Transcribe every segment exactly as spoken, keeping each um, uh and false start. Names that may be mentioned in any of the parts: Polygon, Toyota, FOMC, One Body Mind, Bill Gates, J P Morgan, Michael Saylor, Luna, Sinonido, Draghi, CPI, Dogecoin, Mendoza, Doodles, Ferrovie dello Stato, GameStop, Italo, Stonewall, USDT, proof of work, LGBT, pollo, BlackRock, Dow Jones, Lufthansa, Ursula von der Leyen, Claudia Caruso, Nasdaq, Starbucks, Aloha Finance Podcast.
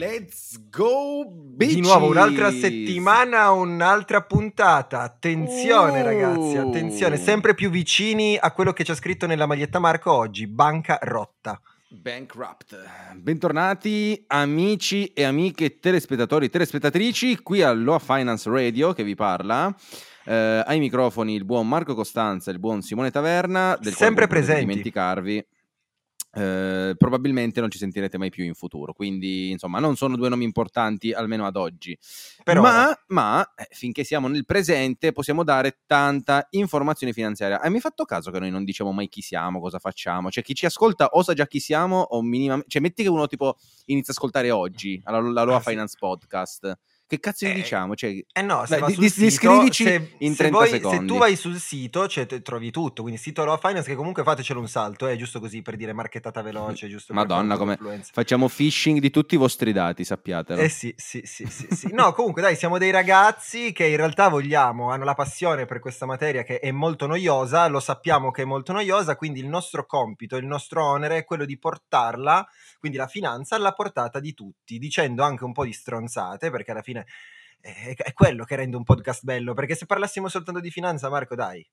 Let's go bitches. Di nuovo un'altra settimana, un'altra puntata. Attenzione uh. ragazzi, attenzione, sempre più vicini a quello che c'è scritto nella maglietta Marco oggi, bancarotta. Bankrupt. Bentornati amici e amiche telespettatori e telespettatrici qui all'Aloha Finance Radio che vi parla. Eh, ai microfoni il buon Marco Costanza, il buon Simone Taverna, del sempre presenti. Dimenticarvi. Eh, probabilmente non ci sentirete mai più in futuro, quindi insomma non sono due nomi importanti almeno ad oggi, però, ma, ma eh, finché siamo nel presente possiamo dare tanta informazione finanziaria. Hai mai fatto caso che noi non diciamo mai chi siamo, cosa facciamo? Cioè chi ci ascolta o sa già chi siamo o minimamente, cioè metti che uno tipo inizia a ascoltare oggi alla, alla Aloha ah, Finance sì. Podcast, che cazzo gli eh, diciamo? Cioè, eh no, se vai, dis- sito, se, in trenta se voi, secondi. Se tu vai sul sito, cioè, trovi tutto, quindi sito Aloha Finance, che comunque fatecelo un salto, è eh, giusto così per dire marchettata veloce, giusto? Madonna, come facciamo phishing di tutti i vostri dati, sappiatelo. Eh sì, sì, sì, sì, sì. No, comunque dai, siamo dei ragazzi che in realtà vogliamo, hanno la passione per questa materia che è molto noiosa, lo sappiamo che è molto noiosa, quindi il nostro compito, il nostro onere è quello di portarla, quindi la finanza, alla portata di tutti, dicendo anche un po' di stronzate, perché alla fine è quello che rende un podcast bello, perché se parlassimo soltanto di finanza, Marco, dai,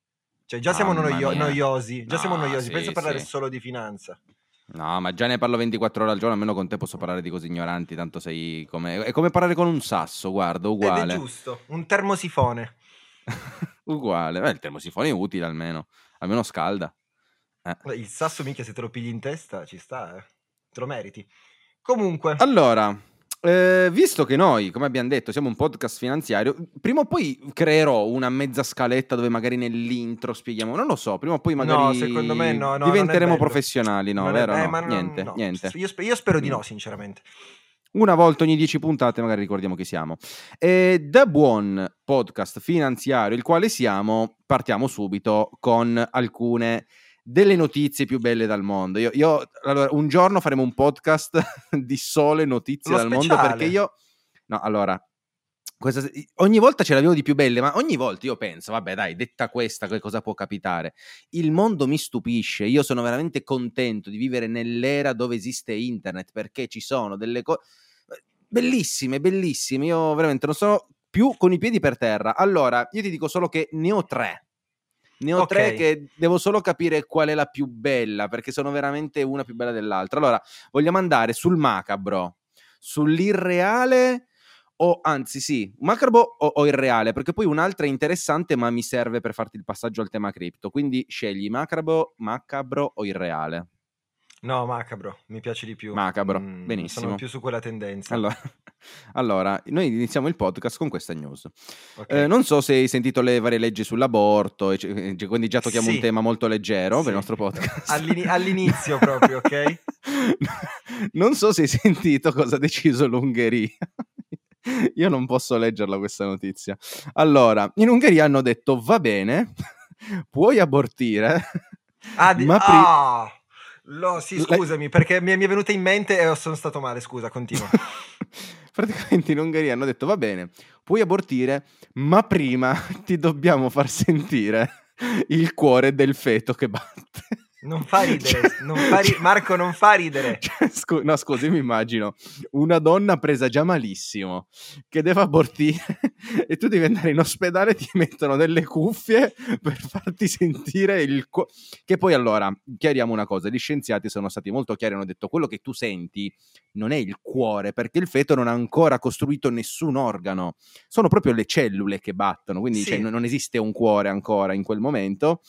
cioè già siamo noio- noiosi già no, siamo noiosi, sì, penso a parlare sì. solo di finanza. No, ma già ne parlo ventiquattro ore al giorno, almeno con te posso parlare di cose ignoranti, tanto sei come è come parlare con un sasso, guarda, uguale. Ed è giusto, un termosifone uguale. Beh, il termosifone è utile, almeno almeno scalda eh. Il sasso, minchia, se te lo pigli in testa ci sta, eh. Te lo meriti. Comunque, allora, Eh, visto che noi, come abbiamo detto, siamo un podcast finanziario, prima o poi creerò una mezza scaletta dove magari nell'intro spieghiamo, non lo so, prima o poi magari no, secondo me no, no, diventeremo professionali, no, non vero? È, eh, no. Ma non, niente, no. niente. Io, sper- io spero di no, sinceramente. Una volta ogni dieci puntate magari ricordiamo chi siamo. E da buon podcast finanziario, il quale siamo, partiamo subito con alcune delle notizie più belle dal mondo. Io, io allora, un giorno faremo un podcast di sole notizie Lo dal speciale. mondo, perché io no, allora questa, ogni volta ce l'avevo di più belle, ma ogni volta io penso, vabbè dai, detta questa, che cosa può capitare? Il mondo mi stupisce, io sono veramente contento di vivere nell'era dove esiste internet, perché ci sono delle cose bellissime, bellissime, io veramente non sono più con i piedi per terra. Allora, io ti dico solo che ne ho tre. Ne ho okay. tre che devo solo capire qual è la più bella, perché sono veramente una più bella dell'altra. Allora, vogliamo andare sul macabro, sull'irreale o anzi sì, macabro o, o irreale, perché poi un'altra è interessante ma mi serve per farti il passaggio al tema cripto, quindi scegli macabro, macabro o irreale. No, macabro, mi piace di più. Macabro, mm, benissimo. Sono più su quella tendenza. Allora, allora noi iniziamo il podcast con questa news. Okay. Eh, non so se hai sentito le varie leggi sull'aborto, e c- quindi già tocchiamo sì. un tema molto leggero sì. per il nostro podcast. All'in- all'inizio proprio, ok? Non so se hai sentito cosa ha deciso l'Ungheria. Io non posso leggerla questa notizia. Allora, in Ungheria hanno detto, va bene, puoi abortire, ah, di- ma prima... Oh. No, sì, scusami, perché mi è venuta in mente e sono stato male, scusa, continua. Praticamente in Ungheria hanno detto, va bene, puoi abortire, ma prima ti dobbiamo far sentire il cuore del feto che batte. Non fa ridere, cioè, non fa ri- cioè, Marco, non fa ridere. Cioè, scu- no, scusa, io mi immagino una donna presa già malissimo, che deve abortire e tu devi andare in ospedale, ti mettono delle cuffie per farti sentire il cuore. Che poi allora, chiariamo una cosa, gli scienziati sono stati molto chiari, hanno detto quello che tu senti non è il cuore, perché il feto non ha ancora costruito nessun organo, sono proprio le cellule che battono, quindi sì. cioè, non esiste un cuore ancora in quel momento,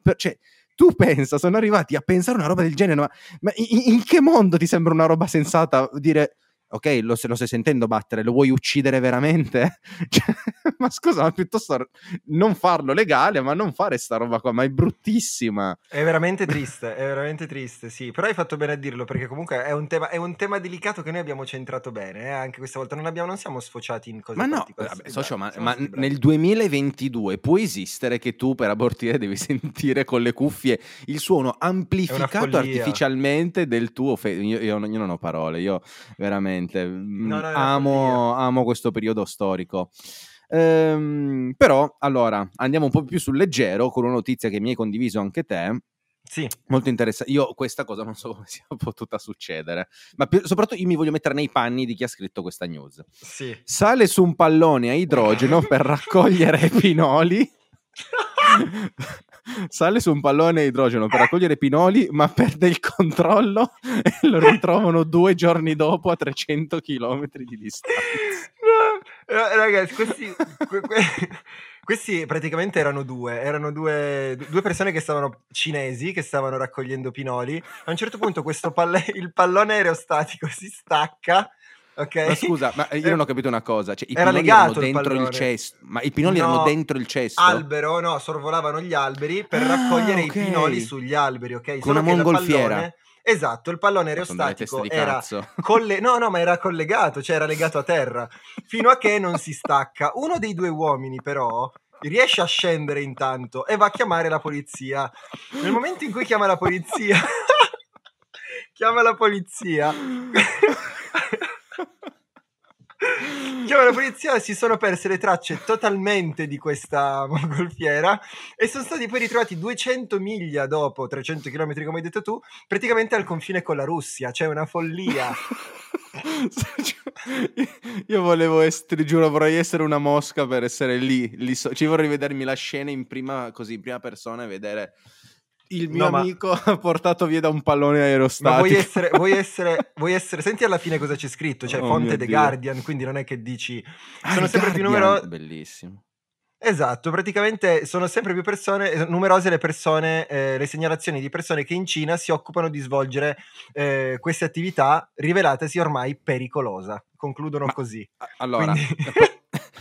per- cioè... Tu pensa, sono arrivati a pensare una roba del genere, ma, ma in, in che mondo ti sembra una roba sensata dire, ok, lo, lo stai sentendo battere, lo vuoi uccidere veramente? Cioè, ma scusa, ma piuttosto non farlo legale, ma non fare sta roba qua, ma è bruttissima. È veramente triste, è veramente triste, sì, però hai fatto bene a dirlo, perché comunque è un tema, è un tema delicato che noi abbiamo centrato bene, eh? Anche questa volta non, abbiamo, non siamo sfociati in cose. Ma no, vabbè, socio, ma, ma nel duemilaventidue può esistere che tu per abortire devi sentire con le cuffie il suono amplificato artificialmente del tuo fe- io, io, io non ho parole, io veramente No, no, no, amo, amo questo periodo storico. Ehm, però allora andiamo un po' più sul leggero con una notizia che mi hai condiviso anche te, Sì. Molto interessante. Io questa cosa non so come sia potuta succedere, ma più, soprattutto io mi voglio mettere nei panni di chi ha scritto questa news. Sì. Sale su un pallone a idrogeno per raccogliere pinoli. Sale su un pallone a idrogeno per raccogliere pinoli, ma perde il controllo e lo ritrovano due giorni dopo a trecento chilometri di distanza. No, no, ragazzi, questi... Que, que... Questi praticamente erano due, erano due, due persone che stavano, cinesi, che stavano raccogliendo pinoli. A un certo punto questo palle, il pallone aerostatico si stacca, ok? Ma scusa, ma io eh, non ho capito una cosa, cioè, i era pinoli legato erano dentro il, il cesto, ma i pinoli no, erano dentro il cesto? Albero, no, sorvolavano gli alberi per ah, raccogliere okay. i pinoli sugli alberi, ok? Con Solo una mongolfiera. Pallone, esatto, il pallone aerostatico era colle- no, no, ma era collegato, cioè era legato a terra, fino a che non si stacca. Uno dei due uomini però riesce a scendere intanto e va a chiamare la polizia. Nel momento in cui chiama la polizia, chiama la polizia, chiama la polizia, si sono perse le tracce totalmente di questa mongolfiera e sono stati poi ritrovati duecento miglia dopo, trecento chilometri come hai detto tu, praticamente al confine con la Russia. C'è una follia. Io volevo essere, giuro, vorrei essere una mosca per essere lì, lì so- ci vorrei vedermi la scena in prima, così, in prima persona e vedere il mio no, amico ma... portato via da un pallone aerostatico. Ma vuoi essere, vuoi essere, vuoi essere... Senti alla fine cosa c'è scritto, cioè oh, fonte The Dio. Guardian, quindi non è che dici ah, sono sempre Guardian. Più numerosi. Bellissimo. Esatto, praticamente sono sempre più persone, numerose le persone, eh, le segnalazioni di persone che in Cina si occupano di svolgere eh, queste attività rivelatasi ormai pericolosa. Concludono Ma, così. A- allora, Quindi...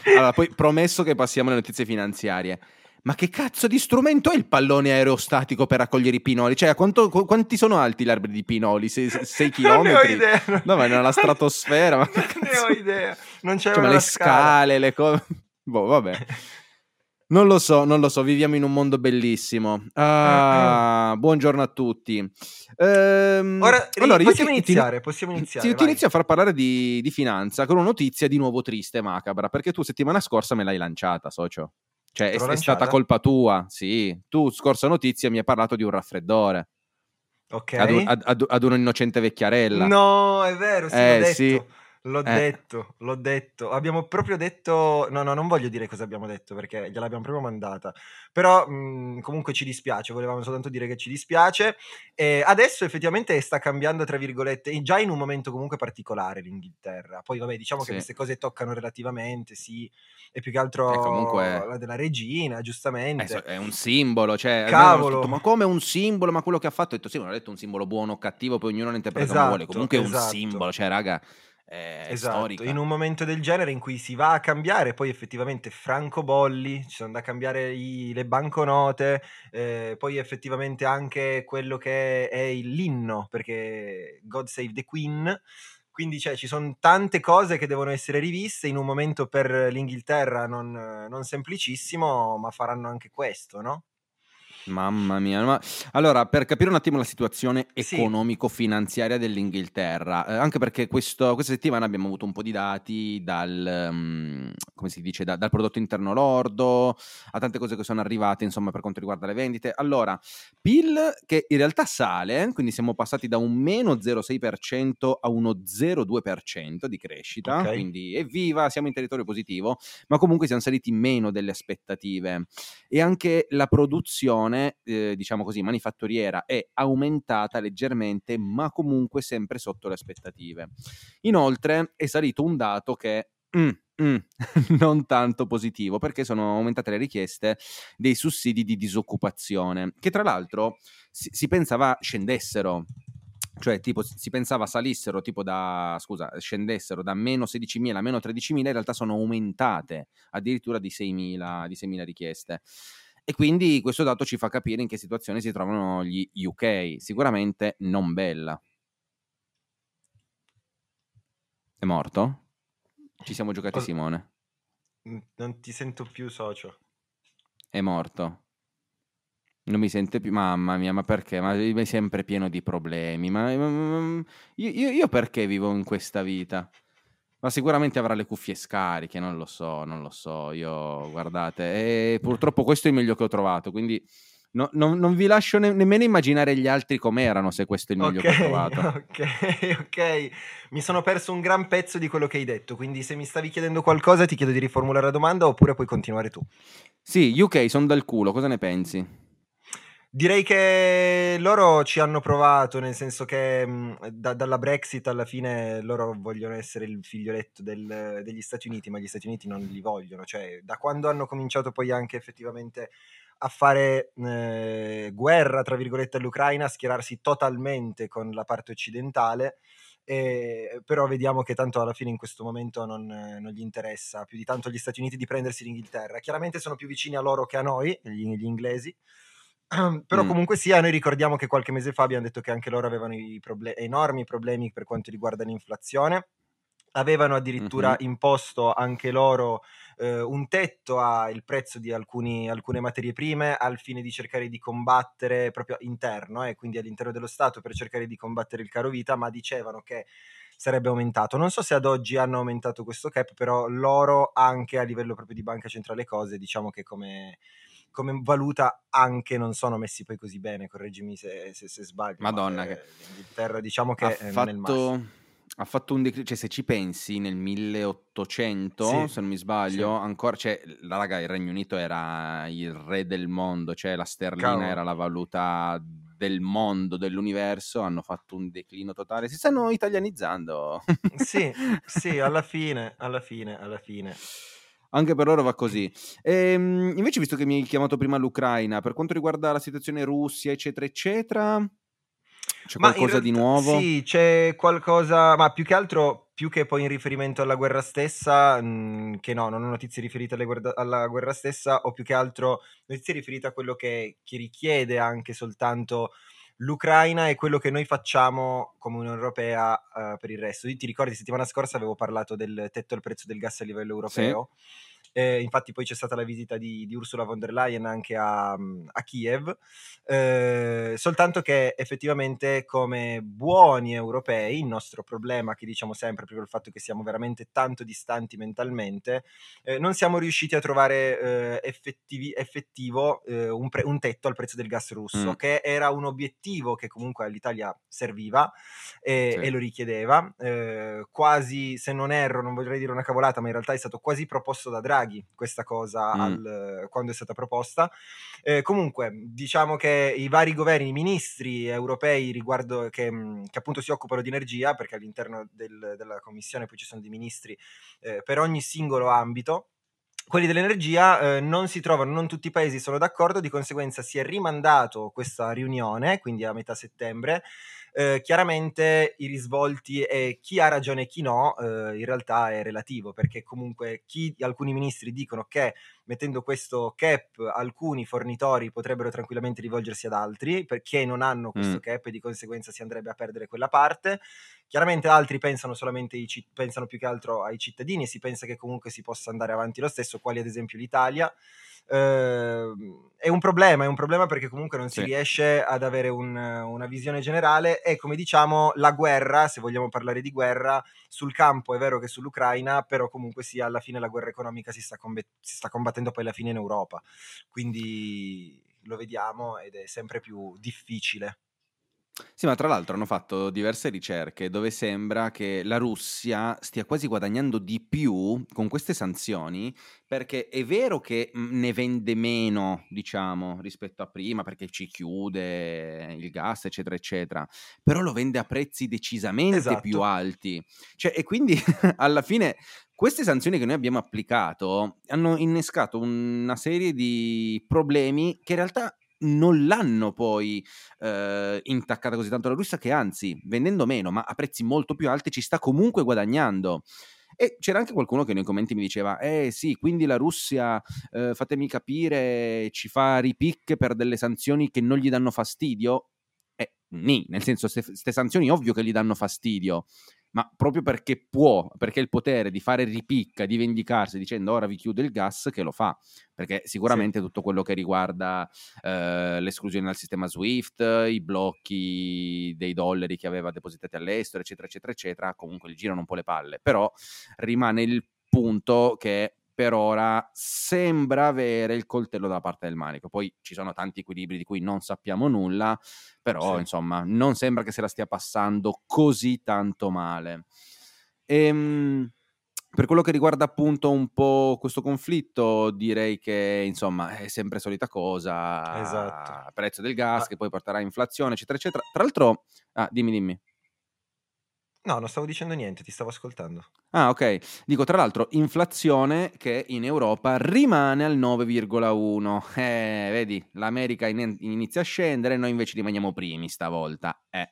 allora, poi promesso che passiamo alle notizie finanziarie. Ma che cazzo di strumento è il pallone aerostatico per raccogliere i pinoli? Cioè, quanto, qu- quanti sono alti gli alberi di pinoli? sei chilometri? Non ne ho idea. No, ma è nella stratosfera. Ma non ne ho idea. Non c'è cioè, una ma le scala. Scale, le cose... Boh, vabbè. Non lo so, non lo so, viviamo in un mondo bellissimo. Ah, uh-huh. Buongiorno a tutti. Ehm, Ora allora, possiamo, io ti, iniziare, ti, possiamo iniziare, Io ti inizio a far parlare di, di finanza con una notizia di nuovo triste e macabra, perché tu settimana scorsa me l'hai lanciata, socio. Cioè è, è stata colpa tua, sì. Tu scorsa notizia mi hai parlato di un raffreddore. Ok. Ad, un, ad, ad, ad un'innocente vecchiarella. No, è vero, sì, eh, l'ho detto. Sì. L'ho eh. detto, l'ho detto, abbiamo proprio detto, no no non voglio dire cosa abbiamo detto perché gliel'abbiamo proprio mandata, però mh, comunque ci dispiace, volevamo soltanto dire che ci dispiace e adesso effettivamente sta cambiando tra virgolette, già in un momento comunque particolare l'Inghilterra, poi vabbè diciamo sì. che queste cose toccano relativamente, sì, e più che altro e comunque... la della regina, giustamente. Eh, so, è un simbolo, cioè, cavolo. Detto, ma come un simbolo, ma quello che ha fatto, ho detto sì, ma ha detto un simbolo buono o cattivo, poi ognuno lo interpreta esatto, come vuole, comunque è un esatto. simbolo, cioè raga. Esatto, storica. In un momento del genere in cui si va a cambiare poi effettivamente francobolli, ci sono da cambiare i, le banconote, eh, poi effettivamente anche quello che è l'inno, perché God Save the Queen, quindi cioè, ci sono tante cose che devono essere riviste in un momento per l'Inghilterra non, non semplicissimo, ma faranno anche questo, no? Mamma mia, ma... allora per capire un attimo la situazione economico-finanziaria dell'Inghilterra, eh, anche perché questo, questa settimana abbiamo avuto un po' di dati dal, um, come si dice, da, dal prodotto interno lordo, a tante cose che sono arrivate insomma per quanto riguarda le vendite. Allora, P I L che in realtà sale, quindi siamo passati da un meno zero virgola sei per cento a uno zero virgola due per cento di crescita, okay. Quindi evviva, siamo in territorio positivo, ma comunque siamo saliti meno delle aspettative e anche la produzione Eh, diciamo così manifatturiera è aumentata leggermente ma comunque sempre sotto le aspettative. Inoltre è salito un dato che mm, mm, non tanto positivo perché sono aumentate le richieste dei sussidi di disoccupazione che tra l'altro si, si pensava scendessero, cioè tipo si pensava salissero tipo da scusa scendessero da meno sedicimila a meno tredicimila, in realtà sono aumentate addirittura di seimila, di seimila richieste. E quindi questo dato ci fa capire in che situazione si trovano gli U K, sicuramente non bella. È morto? Ci siamo giocati oh, Simone. Non ti sento più, socio. È morto. Non mi sente più, mamma mia, ma perché? Ma è sempre pieno di problemi. Ma io, io, io perché vivo in questa vita? Ma sicuramente avrà le cuffie scariche, non lo so, non lo so, io, guardate, e purtroppo questo è il meglio che ho trovato, quindi no, no, non vi lascio ne- nemmeno immaginare gli altri com'erano, se questo è il meglio, okay, che ho trovato. Ok, ok, mi sono perso un gran pezzo di quello che hai detto, quindi se mi stavi chiedendo qualcosa ti chiedo di riformulare la domanda oppure puoi continuare tu. Sì, U K sono dal culo, cosa ne pensi? Direi che loro ci hanno provato, nel senso che mh, da, dalla Brexit alla fine loro vogliono essere il figlioletto del, degli Stati Uniti, ma gli Stati Uniti non li vogliono, cioè da quando hanno cominciato poi anche effettivamente a fare eh, guerra, tra virgolette, all'Ucraina, a schierarsi totalmente con la parte occidentale, e, però vediamo che tanto alla fine in questo momento non, non gli interessa più di tanto agli Stati Uniti di prendersi l'Inghilterra. Chiaramente sono più vicini a loro che a noi, gli, gli inglesi, però mm. comunque sia, noi ricordiamo che qualche mese fa abbiamo detto che anche loro avevano i proble- enormi problemi per quanto riguarda l'inflazione, avevano addirittura mm-hmm. imposto anche loro eh, un tetto al prezzo di alcuni, alcune materie prime al fine di cercare di combattere proprio interno, e eh, quindi all'interno dello Stato, per cercare di combattere il caro vita, ma dicevano che sarebbe aumentato. Non so se ad oggi hanno aumentato questo cap, però loro anche a livello proprio di banca centrale cose, diciamo che come... come valuta anche non sono messi poi così bene, correggimi se, se, se sbaglio. Madonna, che l'Inghilterra diciamo che ha fatto, nel massimo. Ha fatto un declino, cioè se ci pensi nel milleottocento, sì, se non mi sbaglio, sì, ancora, cioè la raga, il Regno Unito era il re del mondo, cioè la sterlina, cavolo, era la valuta del mondo, dell'universo, hanno fatto un declino totale, si stanno italianizzando. Sì, sì, alla fine, alla fine, alla fine. Anche per loro va così. Ehm, invece, visto che mi hai chiamato prima l'Ucraina, per quanto riguarda la situazione Russia, eccetera, eccetera, c'è ma qualcosa realtà, di nuovo? Sì, c'è qualcosa, ma più che altro, più che poi in riferimento alla guerra stessa, mh, che no, non ho notizie riferite alle guerra, alla guerra stessa, o più che altro notizie riferite a quello che, che richiede anche soltanto l'Ucraina e quello che noi facciamo come Unione Europea uh, per il resto. Io ti ricordi, settimana scorsa avevo parlato del tetto al prezzo del gas a livello europeo, sì, eh, infatti poi c'è stata la visita di, di Ursula von der Leyen anche a, a Kiev, eh, soltanto che effettivamente come buoni europei il nostro problema, che diciamo sempre, proprio il fatto che siamo veramente tanto distanti mentalmente, eh, non siamo riusciti a trovare eh, effettivi, effettivo eh, un, pre, un tetto al prezzo del gas russo, mm. che era un obiettivo che comunque all'Italia serviva e, sì. e lo richiedeva, eh, quasi, se non erro, non vorrei dire una cavolata, ma in realtà è stato quasi proposto da Draghi questa cosa mm. al, quando è stata proposta, eh, comunque diciamo che i vari governi, i ministri europei riguardo che, che appunto si occupano di energia, perché all'interno del, della commissione poi ci sono dei ministri eh, per ogni singolo ambito, quelli dell'energia eh, non si trovano, non tutti i paesi sono d'accordo, di conseguenza si è rimandato questa riunione, quindi a metà settembre. Eh, chiaramente i risvolti e chi ha ragione e chi no eh, in realtà è relativo, perché comunque chi, alcuni ministri dicono che mettendo questo cap alcuni fornitori potrebbero tranquillamente rivolgersi ad altri perché non hanno questo mm. cap e di conseguenza si andrebbe a perdere quella parte. Chiaramente altri pensano solamente ai, pensano più che altro ai cittadini e si pensa che comunque si possa andare avanti lo stesso, quali ad esempio l'Italia. Uh, è un problema, è un problema perché comunque non si sì. riesce ad avere un, una visione generale e, come diciamo, la guerra, se vogliamo parlare di guerra, sul campo è vero che sull'Ucraina, però comunque sia alla fine la guerra economica si sta, comb- si sta combattendo poi alla fine in Europa, quindi lo vediamo ed è sempre più difficile. Sì, ma tra l'altro hanno fatto diverse ricerche dove sembra che la Russia stia quasi guadagnando di più con queste sanzioni, perché è vero che ne vende meno, diciamo, rispetto a prima, perché ci chiude il gas, eccetera, eccetera, però lo vende a prezzi decisamente esatto. più alti. Cioè, e quindi alla fine queste sanzioni che noi abbiamo applicato hanno innescato una serie di problemi che in realtà non l'hanno poi eh, intaccata così tanto la Russia, che anzi, vendendo meno ma a prezzi molto più alti, ci sta comunque guadagnando. E c'era anche qualcuno che nei commenti mi diceva eh sì, quindi la Russia, eh, fatemi capire, ci fa ripicche per delle sanzioni che non gli danno fastidio? Eh, nì, nel senso, queste sanzioni ovvio che gli danno fastidio, ma proprio perché può, perché ha il potere di fare ripicca, di vendicarsi dicendo ora vi chiudo il gas, che lo fa, perché sicuramente sì. tutto quello che riguarda eh, l'esclusione dal sistema SWIFT, i blocchi dei dollari che aveva depositati all'estero, eccetera, eccetera, eccetera, comunque gli girano un po' le palle, però rimane il punto che per ora sembra avere il coltello dalla parte del manico. Poi ci sono tanti equilibri di cui non sappiamo nulla, però sì, insomma non sembra che se la stia passando così tanto male. Ehm, per quello che riguarda appunto un po' questo conflitto, direi che insomma è sempre solita cosa, esatto, prezzo del gas Ma... che poi porterà a inflazione, eccetera eccetera. Tra l'altro, ah, dimmi dimmi. No, non stavo dicendo niente, ti stavo ascoltando. Ah, ok. Dico, tra l'altro, inflazione che in Europa rimane al nove virgola uno. Eh, vedi, l'America in- inizia a scendere, noi invece rimaniamo primi stavolta. Eh.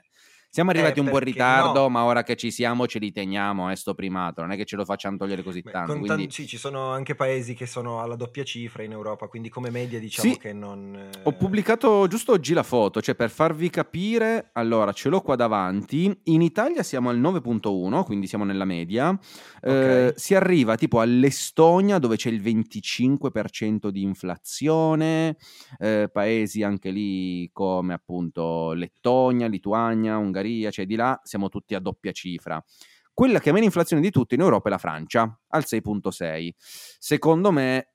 Siamo arrivati eh, un po' in ritardo, no, ma ora che ci siamo ce li teniamo, eh, sto primato. Non è che ce lo facciamo togliere così Beh, tanto. Quindi... Tan- sì, ci sono anche paesi che sono alla doppia cifra in Europa, quindi come media diciamo sì, che non... Eh... Ho pubblicato giusto oggi la foto, cioè per farvi capire, allora ce l'ho qua davanti, in Italia siamo al nove virgola uno, quindi siamo nella media, okay. eh, si arriva tipo all'Estonia dove c'è il venticinque per cento di inflazione, eh, paesi anche lì come appunto Lettonia, Lituania, Ungheria, cioè di là siamo tutti a doppia cifra. Quella che ha meno inflazione di tutti in Europa è la Francia, al sei virgola sei. Secondo me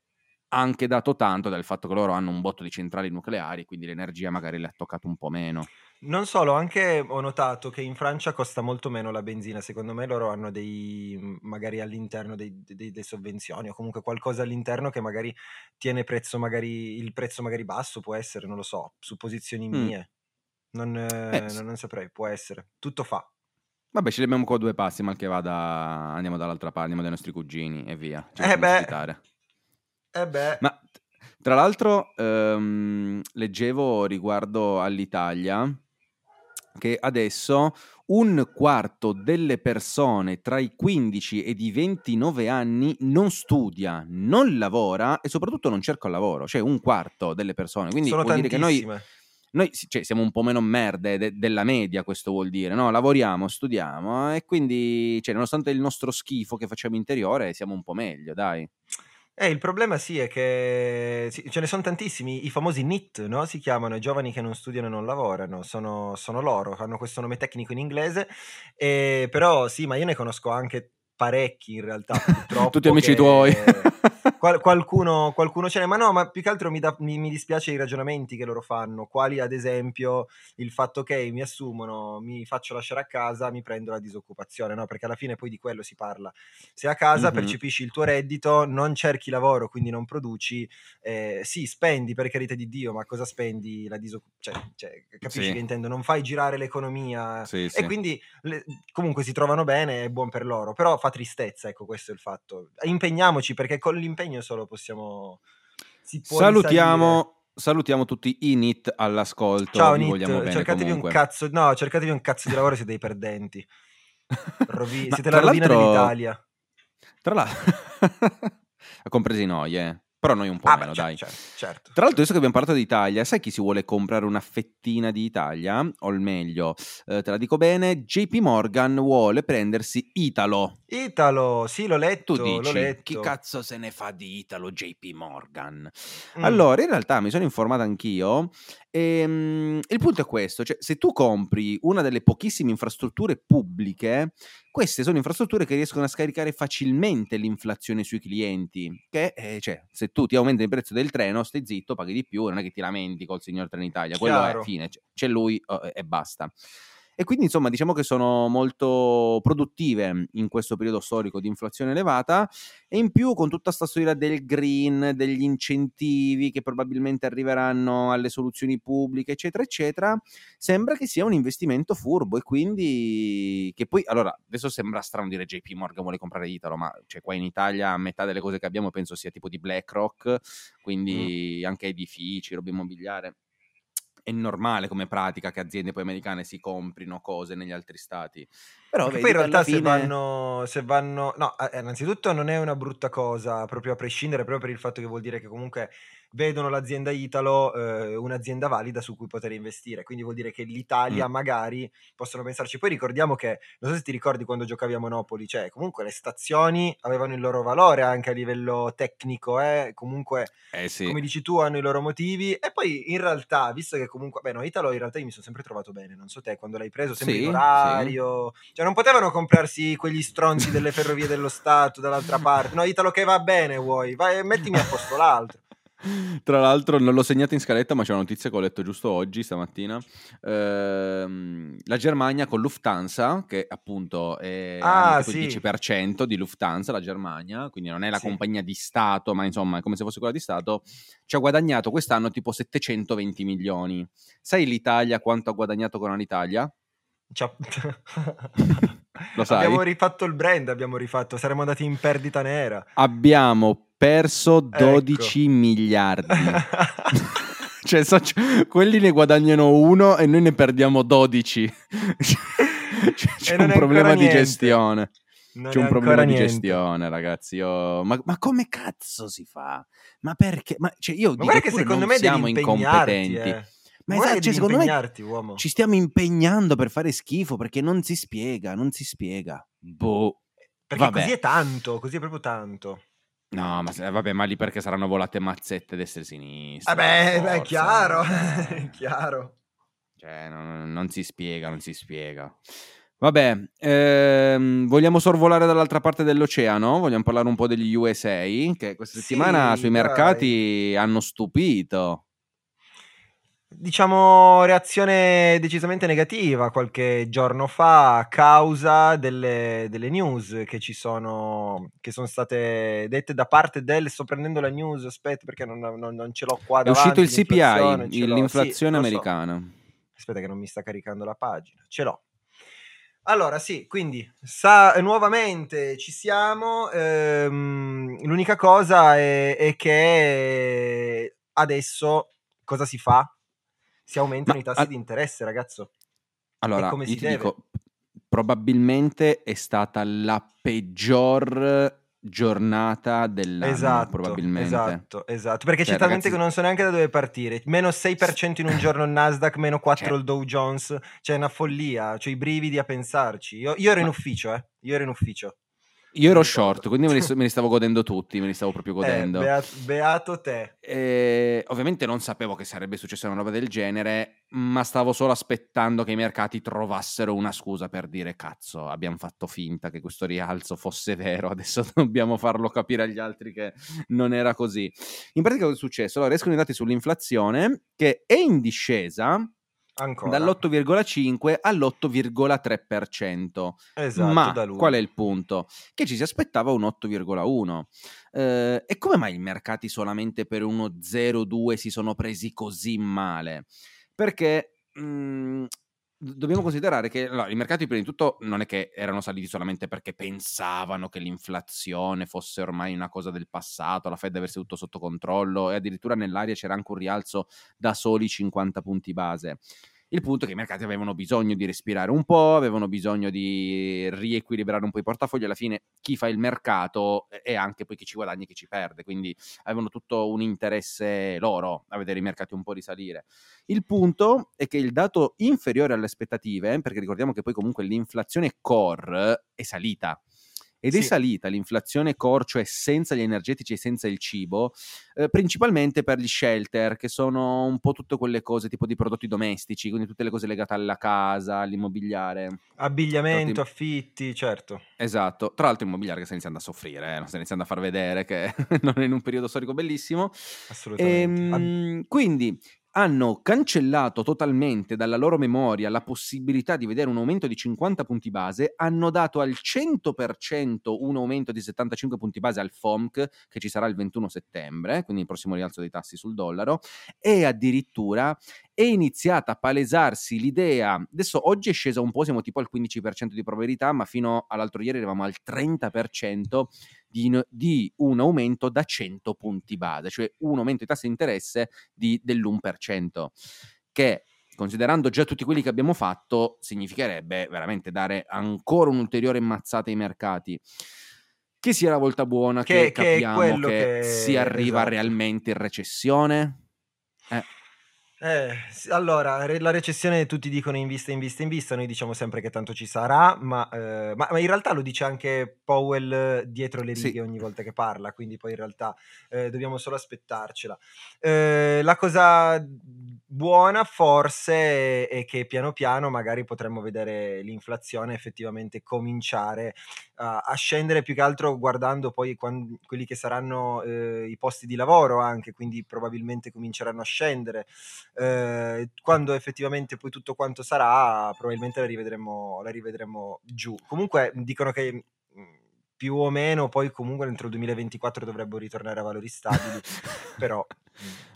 anche dato tanto dal fatto che loro hanno un botto di centrali nucleari, quindi l'energia magari l'ha toccato un po' meno. Non solo, anche ho notato che in Francia costa molto meno la benzina, secondo me loro hanno dei magari all'interno dei, dei, delle sovvenzioni o comunque qualcosa all'interno che magari tiene prezzo magari il prezzo magari basso, può essere, non lo so, supposizioni mm. mie. Non, eh, non, non saprei, può essere, tutto fa. Vabbè, ce li abbiamo qua due passi, mal che vada andiamo dall'altra parte, andiamo dai nostri cugini e via. Ci eh, beh. eh beh Ma tra l'altro ehm, leggevo riguardo all'Italia che adesso un quarto delle persone tra i quindici e i ventinove anni non studia, non lavora e soprattutto non cerca lavoro, cioè un quarto delle persone, quindi sono vuol tantissime. Dire che noi Noi cioè, siamo un po' meno merde de- della media, questo vuol dire, no? Lavoriamo, studiamo e quindi, cioè, nonostante il nostro schifo che facciamo interiore, siamo un po' meglio, dai. Eh, il problema sì è che ce ne sono tantissimi, i famosi N I T, no? Si chiamano, i giovani che non studiano e non lavorano, sono, sono loro, hanno questo nome tecnico in inglese, e, però sì, ma io ne conosco anche parecchi in realtà, purtroppo. Tutti amici che... tuoi. Qual- qualcuno, qualcuno ce n'è, ma no, ma più che altro mi, da, mi, mi dispiace i ragionamenti che loro fanno, quali ad esempio il fatto che mi assumono, mi faccio lasciare a casa, mi prendo la disoccupazione, no? Perché alla fine poi di quello si parla. Se a casa mm-hmm. percepisci il tuo reddito, non cerchi lavoro, quindi non produci, eh, sì, spendi per carità di Dio, ma cosa spendi? La disoccupazione, cioè, cioè, capisci sì. che intendo? Non fai girare l'economia sì, e sì. quindi le, comunque si trovano bene, è buon per loro, però fa tristezza, ecco, questo è il fatto. Impegniamoci perché con l'impegno solo possiamo si può salutiamo risalire. Salutiamo tutti i N I T all'ascolto. Ciao N I T, vogliamo bene, cercatevi comunque. un cazzo no cercatevi un cazzo di lavoro, siete dei perdenti. Rovi- siete la rovina dell'Italia, tra l'altro. Compresi noi, eh però noi un po' ah, meno, beh, certo, dai. Certo, certo. Tra l'altro, adesso che abbiamo parlato di Italia, sai chi si vuole comprare una fettina di Italia? O il meglio, eh, te la dico bene, J P Morgan vuole prendersi Italo. Italo, sì, l'ho letto, tu dici, l'ho letto. Chi cazzo se ne fa di Italo J P Morgan? Mm. Allora, in realtà mi sono informato anch'io e um, il punto è questo, cioè se tu compri una delle pochissime infrastrutture pubbliche, queste sono infrastrutture che riescono a scaricare facilmente l'inflazione sui clienti, che eh, cioè se tu ti aumenti il prezzo del treno, stai zitto, paghi di più, non è che ti lamenti col signor Trenitalia, quello è fine, c'è lui oh, e basta. E quindi insomma diciamo che sono molto produttive in questo periodo storico di inflazione elevata e in più con tutta sta storia del green, degli incentivi che probabilmente arriveranno alle soluzioni pubbliche eccetera eccetera, sembra che sia un investimento furbo e quindi che poi, allora adesso sembra strano dire J P Morgan vuole comprare Italo, ma cioè qua in Italia metà delle cose che abbiamo penso sia tipo di BlackRock, quindi mm. anche edifici, roba immobiliare. È normale come pratica che aziende poi americane si comprino cose negli altri stati. Però vedi, poi in realtà fine... se vanno, se vanno, no, innanzitutto non è una brutta cosa proprio a prescindere, proprio per il fatto che vuol dire che comunque vedono l'azienda Italo eh, un'azienda valida su cui poter investire, quindi vuol dire che l'Italia mm. magari possono pensarci. Poi ricordiamo che, non so se ti ricordi quando giocavi a Monopoli, cioè comunque le stazioni avevano il loro valore anche a livello tecnico, eh? comunque eh sì. come dici tu hanno i loro motivi, e poi in realtà visto che comunque, beh no, Italo in realtà io mi sono sempre trovato bene, non so te quando l'hai preso, sempre sì, l'orario, sì. cioè non potevano comprarsi quegli stronzi delle Ferrovie dello Stato dall'altra parte, no Italo che va bene vuoi, vai mettimi a posto l'altro. Tra l'altro non l'ho segnata in scaletta, ma c'è una notizia che ho letto giusto oggi stamattina, ehm, la Germania con Lufthansa, che appunto è ah, ha sì. il dieci per cento di Lufthansa, la Germania, quindi non è la sì. compagnia di Stato, ma insomma è come se fosse quella di Stato, ci ha guadagnato quest'anno tipo settecentoventi milioni. Sai l'Italia quanto ha guadagnato con l'Italia? Ciao. Lo sai? Abbiamo rifatto il brand, abbiamo rifatto, saremmo andati in perdita nera. Abbiamo perso dodici ecco. miliardi. Cioè, so, c- quelli ne guadagnano uno e noi ne perdiamo dodici. c'è c'è un problema di gestione. Non c'è un problema di gestione, ragazzi. Io... Ma, ma come cazzo si fa? Ma perché? Ma, cioè, io ma dico che secondo non me siamo incompetenti. Eh. Ma esatto, cioè, secondo me uomo. Ci stiamo impegnando per fare schifo, perché non si spiega, non si spiega. Boh. Perché vabbè. Così è tanto, così è proprio tanto. No, ma vabbè, ma lì perché saranno volate mazzette destra e sinistra. Vabbè, beh, è chiaro, è chiaro. Cioè, non, non si spiega, non si spiega. Vabbè, ehm, vogliamo sorvolare dall'altra parte dell'oceano? Vogliamo parlare un po' degli U S A, che questa settimana sì, sui dai. mercati hanno stupito. Diciamo reazione decisamente negativa qualche giorno fa a causa delle, delle news che ci sono, che sono state dette da parte del, sto prendendo la news, aspetta perché non, non, non ce l'ho qua davanti, è uscito il C P I, il, l'inflazione sì, americana so. Aspetta che non mi sta caricando la pagina, ce l'ho. Allora sì, quindi sa, nuovamente ci siamo, ehm, l'unica cosa è, è che adesso cosa si fa? Si aumentano Ma, i tassi a... di interesse, ragazzo. Allora, come io si ti deve? dico, probabilmente è stata la peggior giornata dell'anno, esatto, probabilmente. Esatto, esatto, perché cioè, c'è ragazzi... talmente che non so neanche da dove partire. Meno sei per cento in un giorno il Nasdaq, meno quattro per cento cioè... il Dow Jones. Cioè, è una follia, cioè i brividi a pensarci. Io, io ero Ma... in ufficio, eh. Io ero in ufficio. Io ero short, quindi me li, me li stavo godendo tutti, me li stavo proprio godendo. Eh, beato, beato te. E, ovviamente non sapevo che sarebbe successa una roba del genere, ma stavo solo aspettando che i mercati trovassero una scusa per dire cazzo, abbiamo fatto finta che questo rialzo fosse vero, adesso dobbiamo farlo capire agli altri che non era così. In pratica cosa è successo? Allora, escono i dati sull'inflazione, che è in discesa, ancora. dall'otto virgola cinque all'otto virgola tre per cento. Esatto, ma da qual è il punto? Che ci si aspettava un otto virgola uno. Eh, e come mai i mercati solamente per uno zero virgola due si sono presi così male? Perché mh, dobbiamo considerare che allora, i mercati prima di tutto non è che erano saliti solamente perché pensavano che l'inflazione fosse ormai una cosa del passato, la Fed avesse tutto sotto controllo e addirittura nell'aria c'era anche un rialzo da soli cinquanta punti base. Il punto è che i mercati avevano bisogno di respirare un po', avevano bisogno di riequilibrare un po' i portafogli, alla fine chi fa il mercato è anche poi chi ci guadagna e chi ci perde, quindi avevano tutto un interesse loro a vedere i mercati un po' risalire. Il punto è che il dato inferiore alle aspettative, perché ricordiamo che poi comunque l'inflazione core è salita, ed sì. è salita l'inflazione core, cioè senza gli energetici e senza il cibo, eh, principalmente per gli shelter, che sono un po' tutte quelle cose tipo di prodotti domestici, quindi tutte le cose legate alla casa, all'immobiliare, abbigliamento, prodotti... affitti, certo, esatto, tra l'altro immobiliare che sta iniziando a soffrire, eh? sta iniziando a far vedere che non è in un periodo storico bellissimo, assolutamente. Ehm, Ab- quindi hanno cancellato totalmente dalla loro memoria la possibilità di vedere un aumento di cinquanta punti base, hanno dato al cento per cento un aumento di settantacinque punti base al F O M C, che ci sarà il ventuno settembre, quindi il prossimo rialzo dei tassi sul dollaro, e addirittura è iniziata a palesarsi l'idea, adesso oggi è scesa un po', siamo tipo al quindici per cento di probabilità, ma fino all'altro ieri eravamo al trenta per cento di, di un aumento da cento punti base, cioè un aumento di tasso di interesse di, dell'uno per cento, che considerando già tutti quelli che abbiamo fatto significherebbe veramente dare ancora un'ulteriore mazzata ai mercati. che sia la volta buona che, che capiamo che, che, che si arriva esatto. realmente in recessione? Eh. Eh, allora, la recessione tutti dicono in vista, in vista, in vista, noi diciamo sempre che tanto ci sarà, ma, eh, ma, ma in realtà lo dice anche Powell dietro le righe sì. ogni volta che parla, quindi poi in realtà eh, dobbiamo solo aspettarcela. Eh, la cosa buona forse è che piano piano magari potremmo vedere l'inflazione effettivamente cominciare a, a scendere, più che altro guardando poi quando, quelli che saranno eh, i posti di lavoro anche, quindi probabilmente cominceranno a scendere. Eh, quando effettivamente poi tutto quanto sarà probabilmente la rivedremo, la rivedremo giù. Comunque dicono che più o meno poi comunque entro il duemilaventiquattro dovrebbero ritornare a valori stabili però